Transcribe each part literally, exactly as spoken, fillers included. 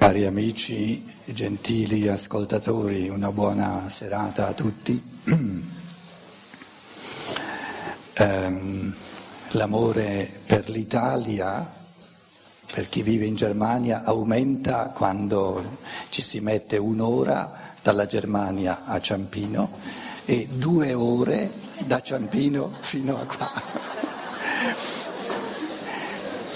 Cari amici, gentili ascoltatori, una buona serata a tutti. Um, l'amore per l'Italia, per chi vive in Germania, aumenta quando ci si mette un'ora dalla Germania a Ciampino e due ore da Ciampino fino a qua.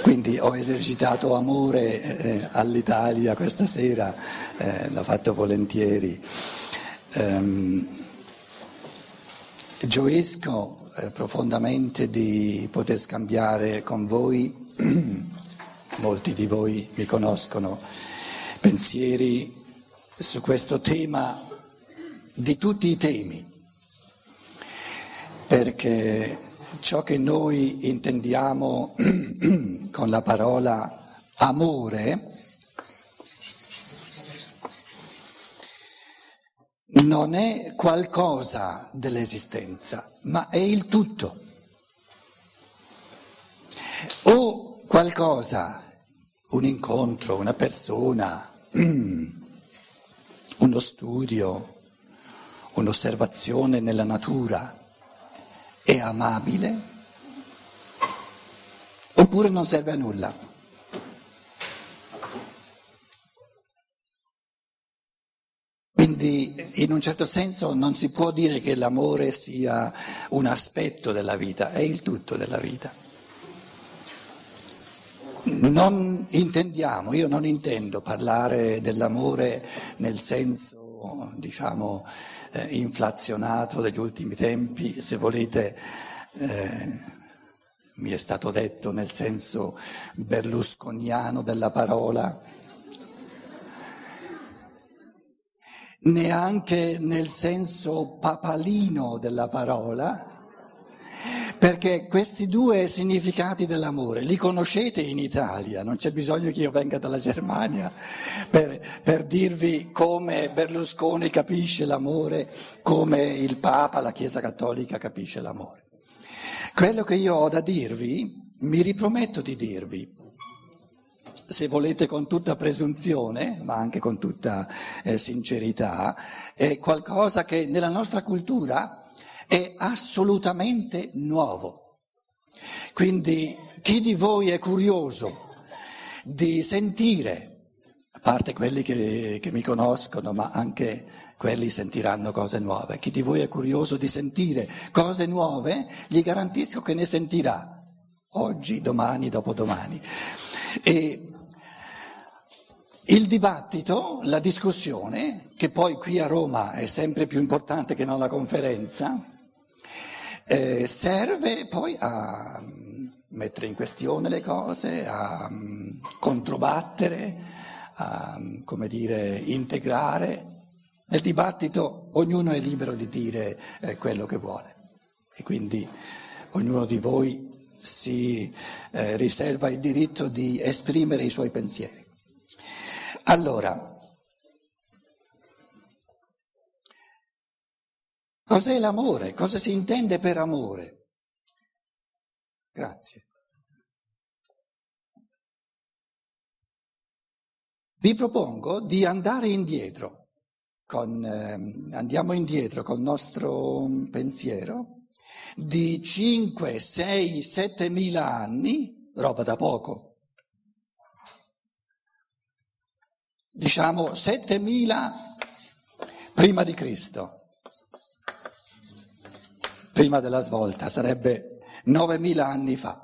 Quindi ho esercitato amore eh, all'Italia questa sera, eh, l'ho fatto volentieri. Um, gioisco eh, profondamente di poter scambiare con voi, molti di voi mi conoscono, pensieri su questo tema, di tutti i temi, perché ciò che noi intendiamo con la parola amore non è qualcosa dell'esistenza, ma è il tutto. O qualcosa, un incontro, una persona, uno studio, un'osservazione nella natura, è amabile, oppure non serve a nulla. Quindi in un certo senso non si può dire che l'amore sia un aspetto della vita, è il tutto della vita. Non intendiamo, io non intendo parlare dell'amore nel senso diciamo eh, inflazionato degli ultimi tempi, se volete eh, mi è stato detto nel senso berlusconiano della parola, neanche nel senso papalino della parola, perché questi due significati dell'amore li conoscete in Italia, non c'è bisogno che io venga dalla Germania per, per dirvi come Berlusconi capisce l'amore, come il Papa, la Chiesa Cattolica capisce l'amore. Quello che io ho da dirvi, mi riprometto di dirvi, se volete con tutta presunzione, ma anche con tutta eh, sincerità, è qualcosa che nella nostra cultura è assolutamente nuovo. Quindi chi di voi è curioso di sentire, a parte quelli che, che mi conoscono, ma anche quelli sentiranno cose nuove, chi di voi è curioso di sentire cose nuove, gli garantisco che ne sentirà oggi, domani, dopodomani. E il dibattito, la discussione, che poi qui a Roma è sempre più importante che non la conferenza, Eh, serve poi a mettere in questione le cose, a controbattere, a, come dire, integrare. Nel dibattito ognuno è libero di dire eh, quello che vuole e quindi ognuno di voi si eh, riserva il diritto di esprimere i suoi pensieri. Allora, cos'è l'amore? Cosa si intende per amore? Grazie. Vi propongo di andare indietro, con, eh, andiamo indietro col nostro pensiero, di cinque, sei, sette mila anni, roba da poco, diciamo sette mila prima di Cristo. Prima della svolta, sarebbe novemila anni fa.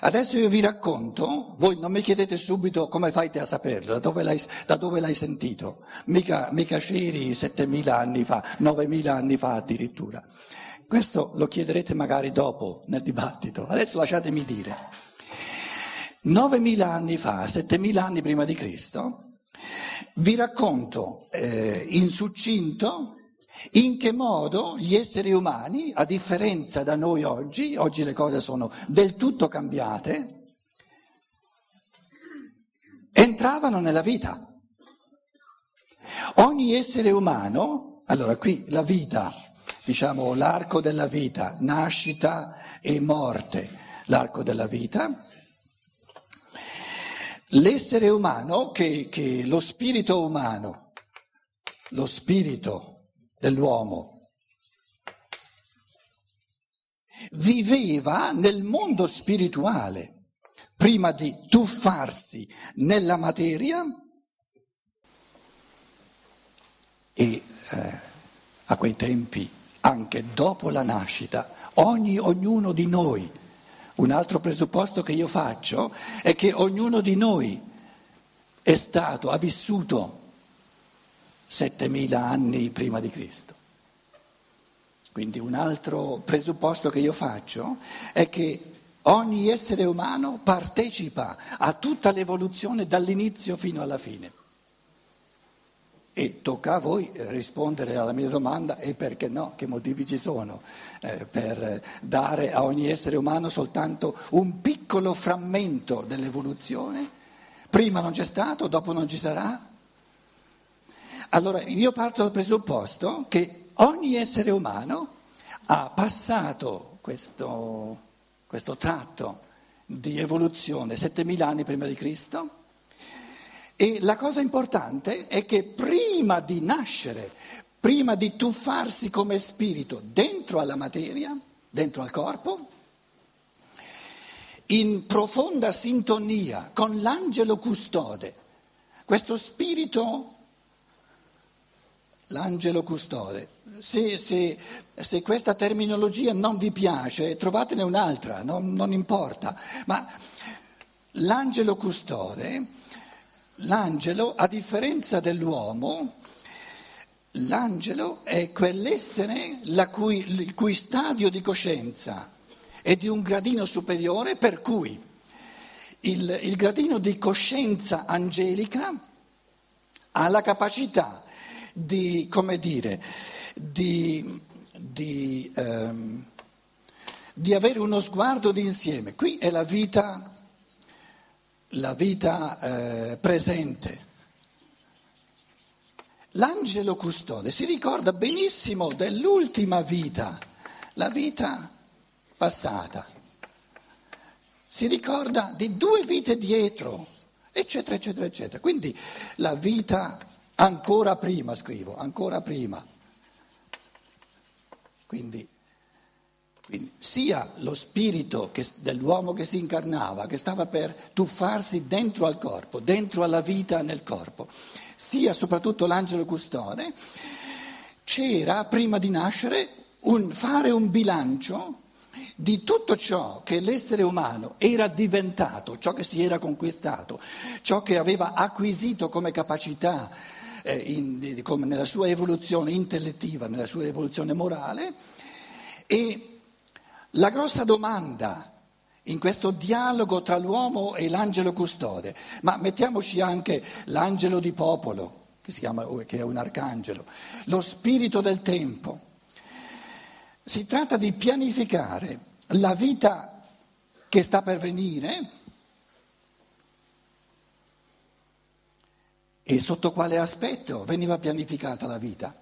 Adesso io vi racconto, voi non mi chiedete subito come fate a saperlo, da dove l'hai, da dove l'hai sentito, mica, mica Ceri settemila anni fa, novemila anni fa addirittura. Questo lo chiederete magari dopo nel dibattito, adesso lasciatemi dire. novemila anni fa, settemila anni prima di Cristo, vi racconto eh, in succinto in che modo gli esseri umani, a differenza da noi oggi, oggi le cose sono del tutto cambiate, entravano nella vita. Ogni essere umano, allora qui la vita, diciamo l'arco della vita, nascita e morte, l'arco della vita, l'essere umano, che, che lo spirito umano, lo spirito dell'uomo, viveva nel mondo spirituale prima di tuffarsi nella materia e eh, a quei tempi, anche dopo la nascita, ogni, ognuno di noi, un altro presupposto che io faccio è che ognuno di noi è stato, ha vissuto settemila anni prima di Cristo. Quindi un altro presupposto che io faccio è che ogni essere umano partecipa a tutta l'evoluzione dall'inizio fino alla fine. E tocca a voi rispondere alla mia domanda, e perché no, che motivi ci sono eh, per dare a ogni essere umano soltanto un piccolo frammento dell'evoluzione? Prima non c'è stato, dopo non ci sarà? Allora io parto dal presupposto che ogni essere umano ha passato questo, questo tratto di evoluzione settemila anni prima di Cristo. E la cosa importante è che prima di nascere, prima di tuffarsi come spirito dentro alla materia, dentro al corpo, in profonda sintonia con l'angelo custode, questo spirito, l'angelo custode, se, se, se questa terminologia non vi piace trovatene un'altra, non, non importa, ma l'angelo custode... L'angelo, a differenza dell'uomo, l'angelo è quell'essere la cui, il cui stadio di coscienza è di un gradino superiore, per cui il, il gradino di coscienza angelica ha la capacità di, come dire, di, di, ehm, di avere uno sguardo d'insieme. Qui è la vita... La vita eh, presente. L'angelo custode si ricorda benissimo dell'ultima vita, la vita passata. Si ricorda di due vite dietro, eccetera, eccetera, eccetera. Quindi la vita ancora prima, scrivo, ancora prima. Quindi... Quindi sia lo spirito che, dell'uomo che si incarnava, che stava per tuffarsi dentro al corpo, dentro alla vita nel corpo, sia soprattutto l'angelo custode, c'era prima di nascere un, fare un bilancio di tutto ciò che l'essere umano era diventato, ciò che si era conquistato, ciò che aveva acquisito come capacità eh, in, come nella sua evoluzione intellettiva, nella sua evoluzione morale. E la grossa domanda in questo dialogo tra l'uomo e l'angelo custode, ma mettiamoci anche l'angelo di popolo, che si chiama, che è un arcangelo, lo spirito del tempo. Si tratta di pianificare la vita che sta per venire e sotto quale aspetto veniva pianificata la vita.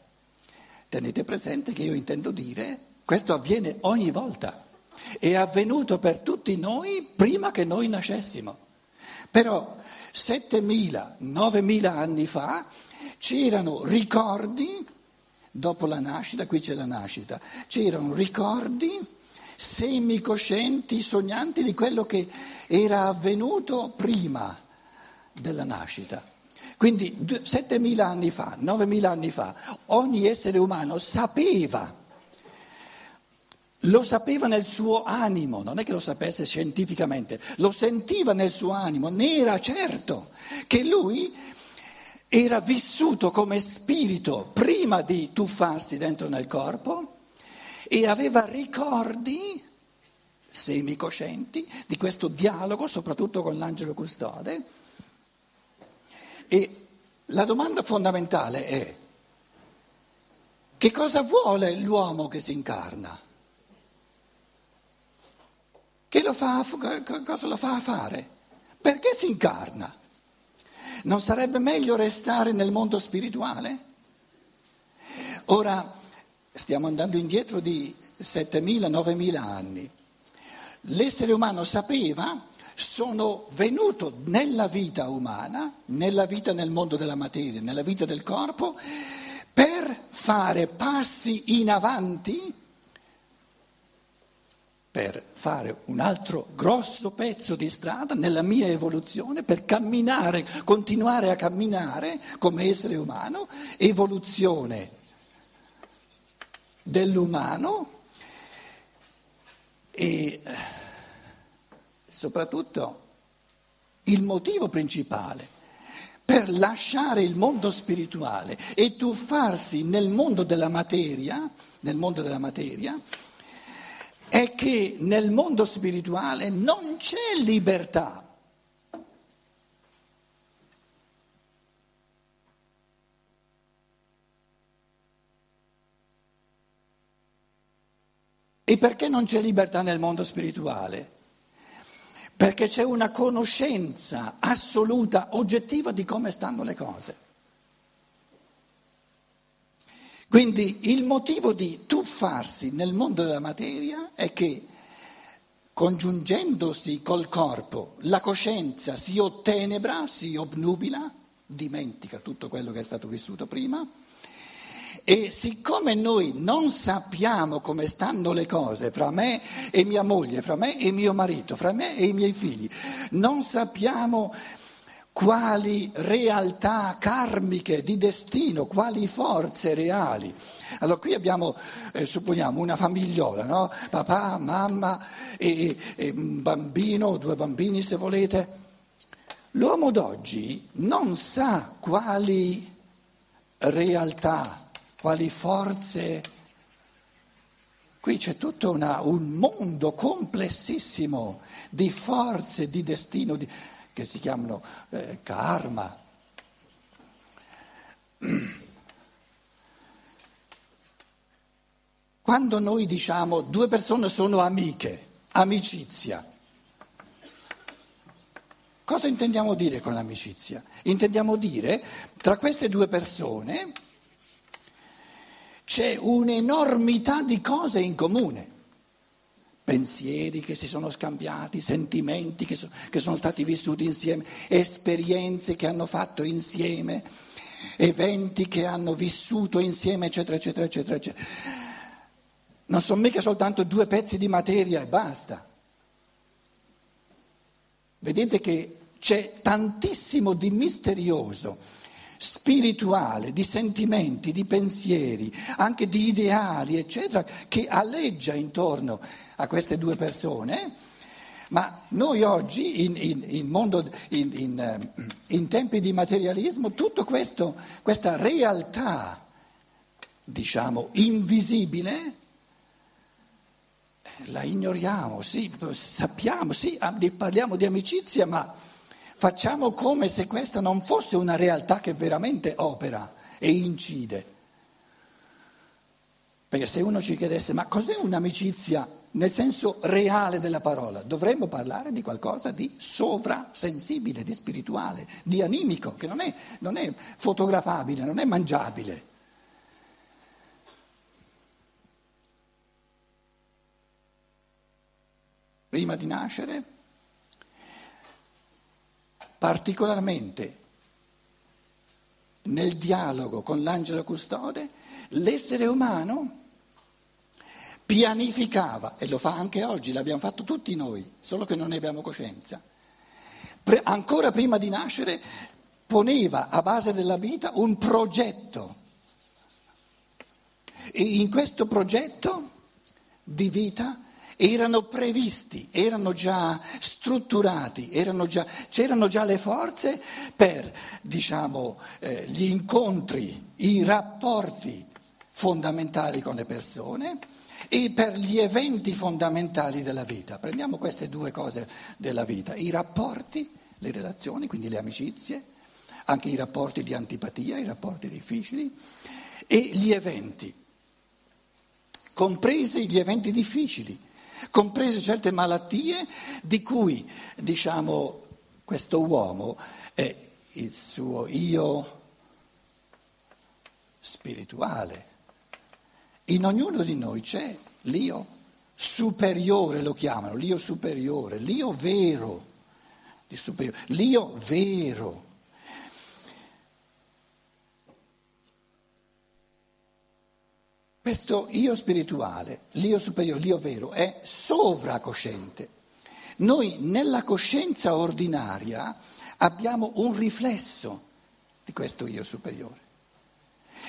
Tenete presente che io intendo dire... Questo avviene ogni volta, è avvenuto per tutti noi prima che noi nascessimo. Però settemila, novemila anni fa c'erano ricordi, dopo la nascita, qui c'è la nascita, c'erano ricordi semicoscienti, sognanti di quello che era avvenuto prima della nascita. Quindi settemila anni fa, novemila anni fa, ogni essere umano sapeva. Lo sapeva nel suo animo, non è che lo sapesse scientificamente, lo sentiva nel suo animo, ne era certo che lui era vissuto come spirito prima di tuffarsi dentro nel corpo e aveva ricordi semicoscienti di questo dialogo, soprattutto con l'angelo custode. E la domanda fondamentale è: che cosa vuole l'uomo che si incarna? Che lo fa, cosa lo fa a fare? Perché si incarna? Non sarebbe meglio restare nel mondo spirituale? Ora, stiamo andando indietro di settemila, novemila anni. L'essere umano sapeva sono venuto nella vita umana, nella vita nel mondo della materia, nella vita del corpo, per fare passi in avanti, per fare un altro grosso pezzo di strada nella mia evoluzione, per camminare, continuare a camminare come essere umano, evoluzione dell'umano e soprattutto il motivo principale per lasciare il mondo spirituale e tuffarsi nel mondo della materia, nel mondo della materia, è che nel mondo spirituale non c'è libertà. E perché non c'è libertà nel mondo spirituale? Perché c'è una conoscenza assoluta, oggettiva di come stanno le cose. Quindi il motivo di tuffarsi nel mondo della materia è che congiungendosi col corpo la coscienza si ottenebra, si obnubila, dimentica tutto quello che è stato vissuto prima. E siccome noi non sappiamo come stanno le cose fra me e mia moglie, fra me e mio marito, fra me e i miei figli, non sappiamo quali realtà karmiche di destino, quali forze reali. Allora qui abbiamo, eh, supponiamo, una famigliola, no? Papà, mamma, e, e un bambino, due bambini se volete. L'uomo d'oggi non sa quali realtà, quali forze, qui c'è tutto una, un mondo complessissimo di forze, di destino, di, che si chiamano eh, karma. Quando noi diciamo due persone sono amiche, amicizia, cosa intendiamo dire con l'amicizia? Intendiamo dire tra queste due persone c'è un'enormità di cose in comune, pensieri che si sono scambiati, sentimenti che, so, che sono stati vissuti insieme, esperienze che hanno fatto insieme, eventi che hanno vissuto insieme, eccetera, eccetera, eccetera, eccetera. Non sono mica soltanto due pezzi di materia e basta. Vedete che c'è tantissimo di misterioso, spirituale, di sentimenti, di pensieri, anche di ideali, eccetera, che aleggia intorno a queste due persone, ma noi oggi in, in, in, mondo, in, in, in tempi di materialismo tutto questo, questa realtà, diciamo, invisibile, la ignoriamo, sì, sappiamo, sì, parliamo di amicizia, ma facciamo come se questa non fosse una realtà che veramente opera e incide. Perché se uno ci chiedesse ma cos'è un'amicizia nel senso reale della parola, dovremmo parlare di qualcosa di sovrasensibile, di spirituale, di animico, che non è, non è fotografabile, non è mangiabile. Prima di nascere, particolarmente nel dialogo con l'angelo custode, l'essere umano pianificava, e lo fa anche oggi, l'abbiamo fatto tutti noi, solo che non ne abbiamo coscienza. Pre- ancora prima di nascere poneva a base della vita un progetto e in questo progetto di vita erano previsti, erano già strutturati, erano già, c'erano già le forze per, diciamo, eh, gli incontri, i rapporti fondamentali con le persone e per gli eventi fondamentali della vita. Prendiamo queste due cose della vita, i rapporti, le relazioni, quindi le amicizie, anche i rapporti di antipatia, i rapporti difficili e gli eventi, compresi gli eventi difficili, comprese certe malattie di cui, diciamo, questo uomo è il suo io spirituale. In ognuno di noi c'è l'io superiore, lo chiamano, l'io superiore, l'io vero, di superiore, l'io vero. Questo io spirituale, l'io superiore, l'io vero, è sovracosciente. Noi nella coscienza ordinaria abbiamo un riflesso di questo io superiore.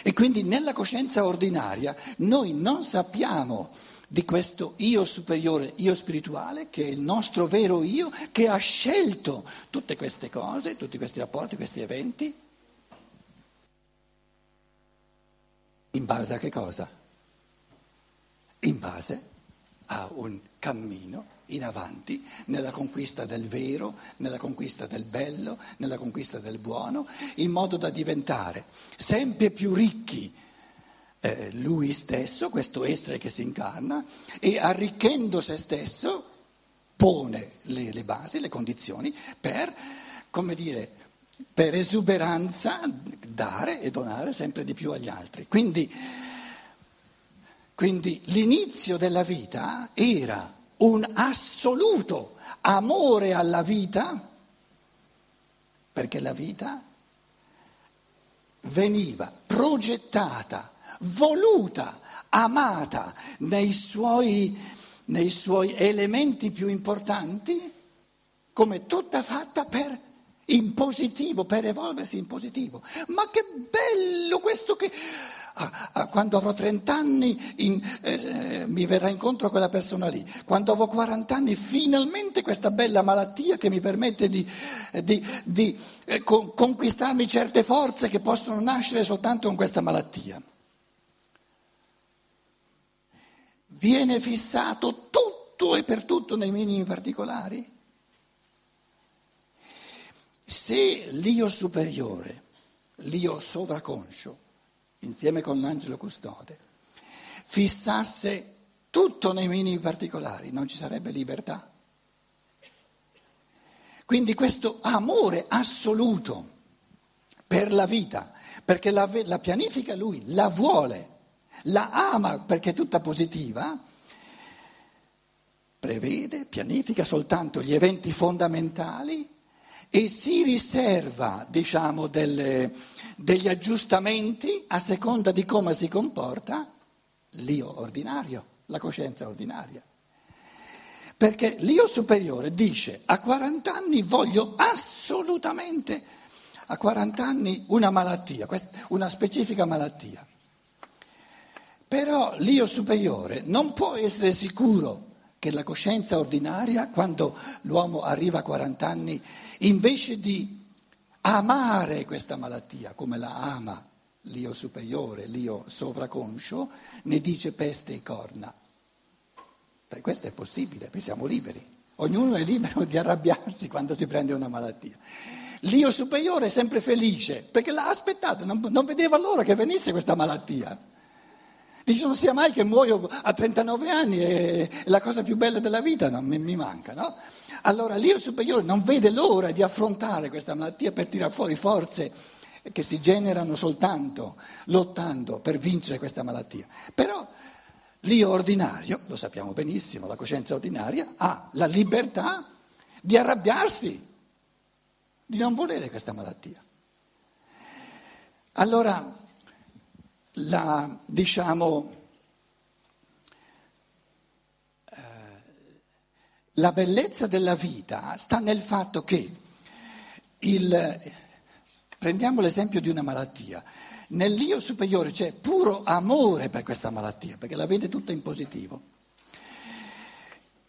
E quindi nella coscienza ordinaria noi non sappiamo di questo io superiore, io spirituale, che è il nostro vero io, che ha scelto tutte queste cose, tutti questi rapporti, questi eventi. In base a che cosa? In base a un cammino in avanti nella conquista del vero, nella conquista del bello, nella conquista del buono, in modo da diventare sempre più ricchi eh, lui stesso, questo essere che si incarna, e arricchendo se stesso pone le, le basi, le condizioni per, come dire, per esuberanza dare e donare sempre di più agli altri. Quindi, quindi l'inizio della vita era un assoluto amore alla vita, perché la vita veniva progettata, voluta, amata nei suoi, nei suoi elementi più importanti, come tutta fatta per in positivo, per evolversi in positivo. Ma che bello questo che ah, ah, quando avrò trent'anni in, eh, mi verrà incontro quella persona lì, quando avrò quarant'anni finalmente questa bella malattia che mi permette di, di, di eh, con, conquistarmi certe forze che possono nascere soltanto con questa malattia. Viene fissato tutto e per tutto nei minimi particolari. Se l'io superiore, l'io sovraconscio, insieme con l'angelo custode, fissasse tutto nei minimi particolari, non ci sarebbe libertà. Quindi questo amore assoluto per la vita, perché la, la pianifica lui, la vuole, la ama perché è tutta positiva, prevede, pianifica soltanto gli eventi fondamentali, e si riserva, diciamo, delle, degli aggiustamenti a seconda di come si comporta l'io ordinario, la coscienza ordinaria. Perché l'io superiore dice: a quarant'anni voglio assolutamente, a quarant'anni una malattia, una specifica malattia. Però l'io superiore non può essere sicuro che la coscienza ordinaria, quando l'uomo arriva a quarant'anni, invece di amare questa malattia come la ama l'io superiore, l'io sovraconscio, ne dice peste e corna. Per questo è possibile, perché siamo liberi. Ognuno è libero di arrabbiarsi quando si prende una malattia. L'io superiore è sempre felice, perché l'ha aspettato, non, non vedeva l'ora che venisse questa malattia. Dice: non sia mai che muoio a trentanove anni, è la cosa più bella della vita, non mi, mi manca, no? Allora l'io superiore non vede l'ora di affrontare questa malattia per tirar fuori forze che si generano soltanto lottando per vincere questa malattia. Però l'io ordinario, lo sappiamo benissimo, la coscienza ordinaria ha la libertà di arrabbiarsi, di non volere questa malattia. Allora, La, diciamo, eh, la bellezza della vita sta nel fatto che, il, prendiamo l'esempio di una malattia, nell'io superiore c'è puro amore per questa malattia, perché la vede tutta in positivo.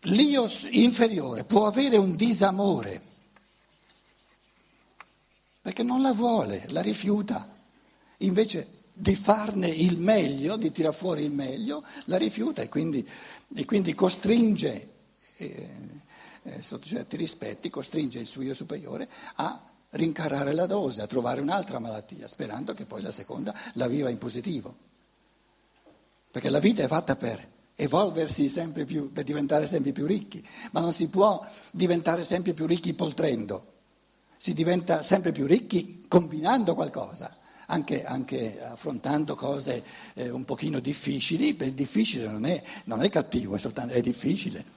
L'io inferiore può avere un disamore, perché non la vuole, la rifiuta, invece di farne il meglio, di tirar fuori il meglio, la rifiuta e quindi, e quindi costringe, eh, eh, sotto certi rispetti, costringe il suo io superiore a rincarare la dose, a trovare un'altra malattia, sperando che poi la seconda la viva in positivo. Perché la vita è fatta per evolversi sempre più, per diventare sempre più ricchi, ma non si può diventare sempre più ricchi poltrendo, si diventa sempre più ricchi combinando qualcosa. Anche, anche affrontando cose eh, un pochino difficili, il difficile non è, non è cattivo, è soltanto, è difficile.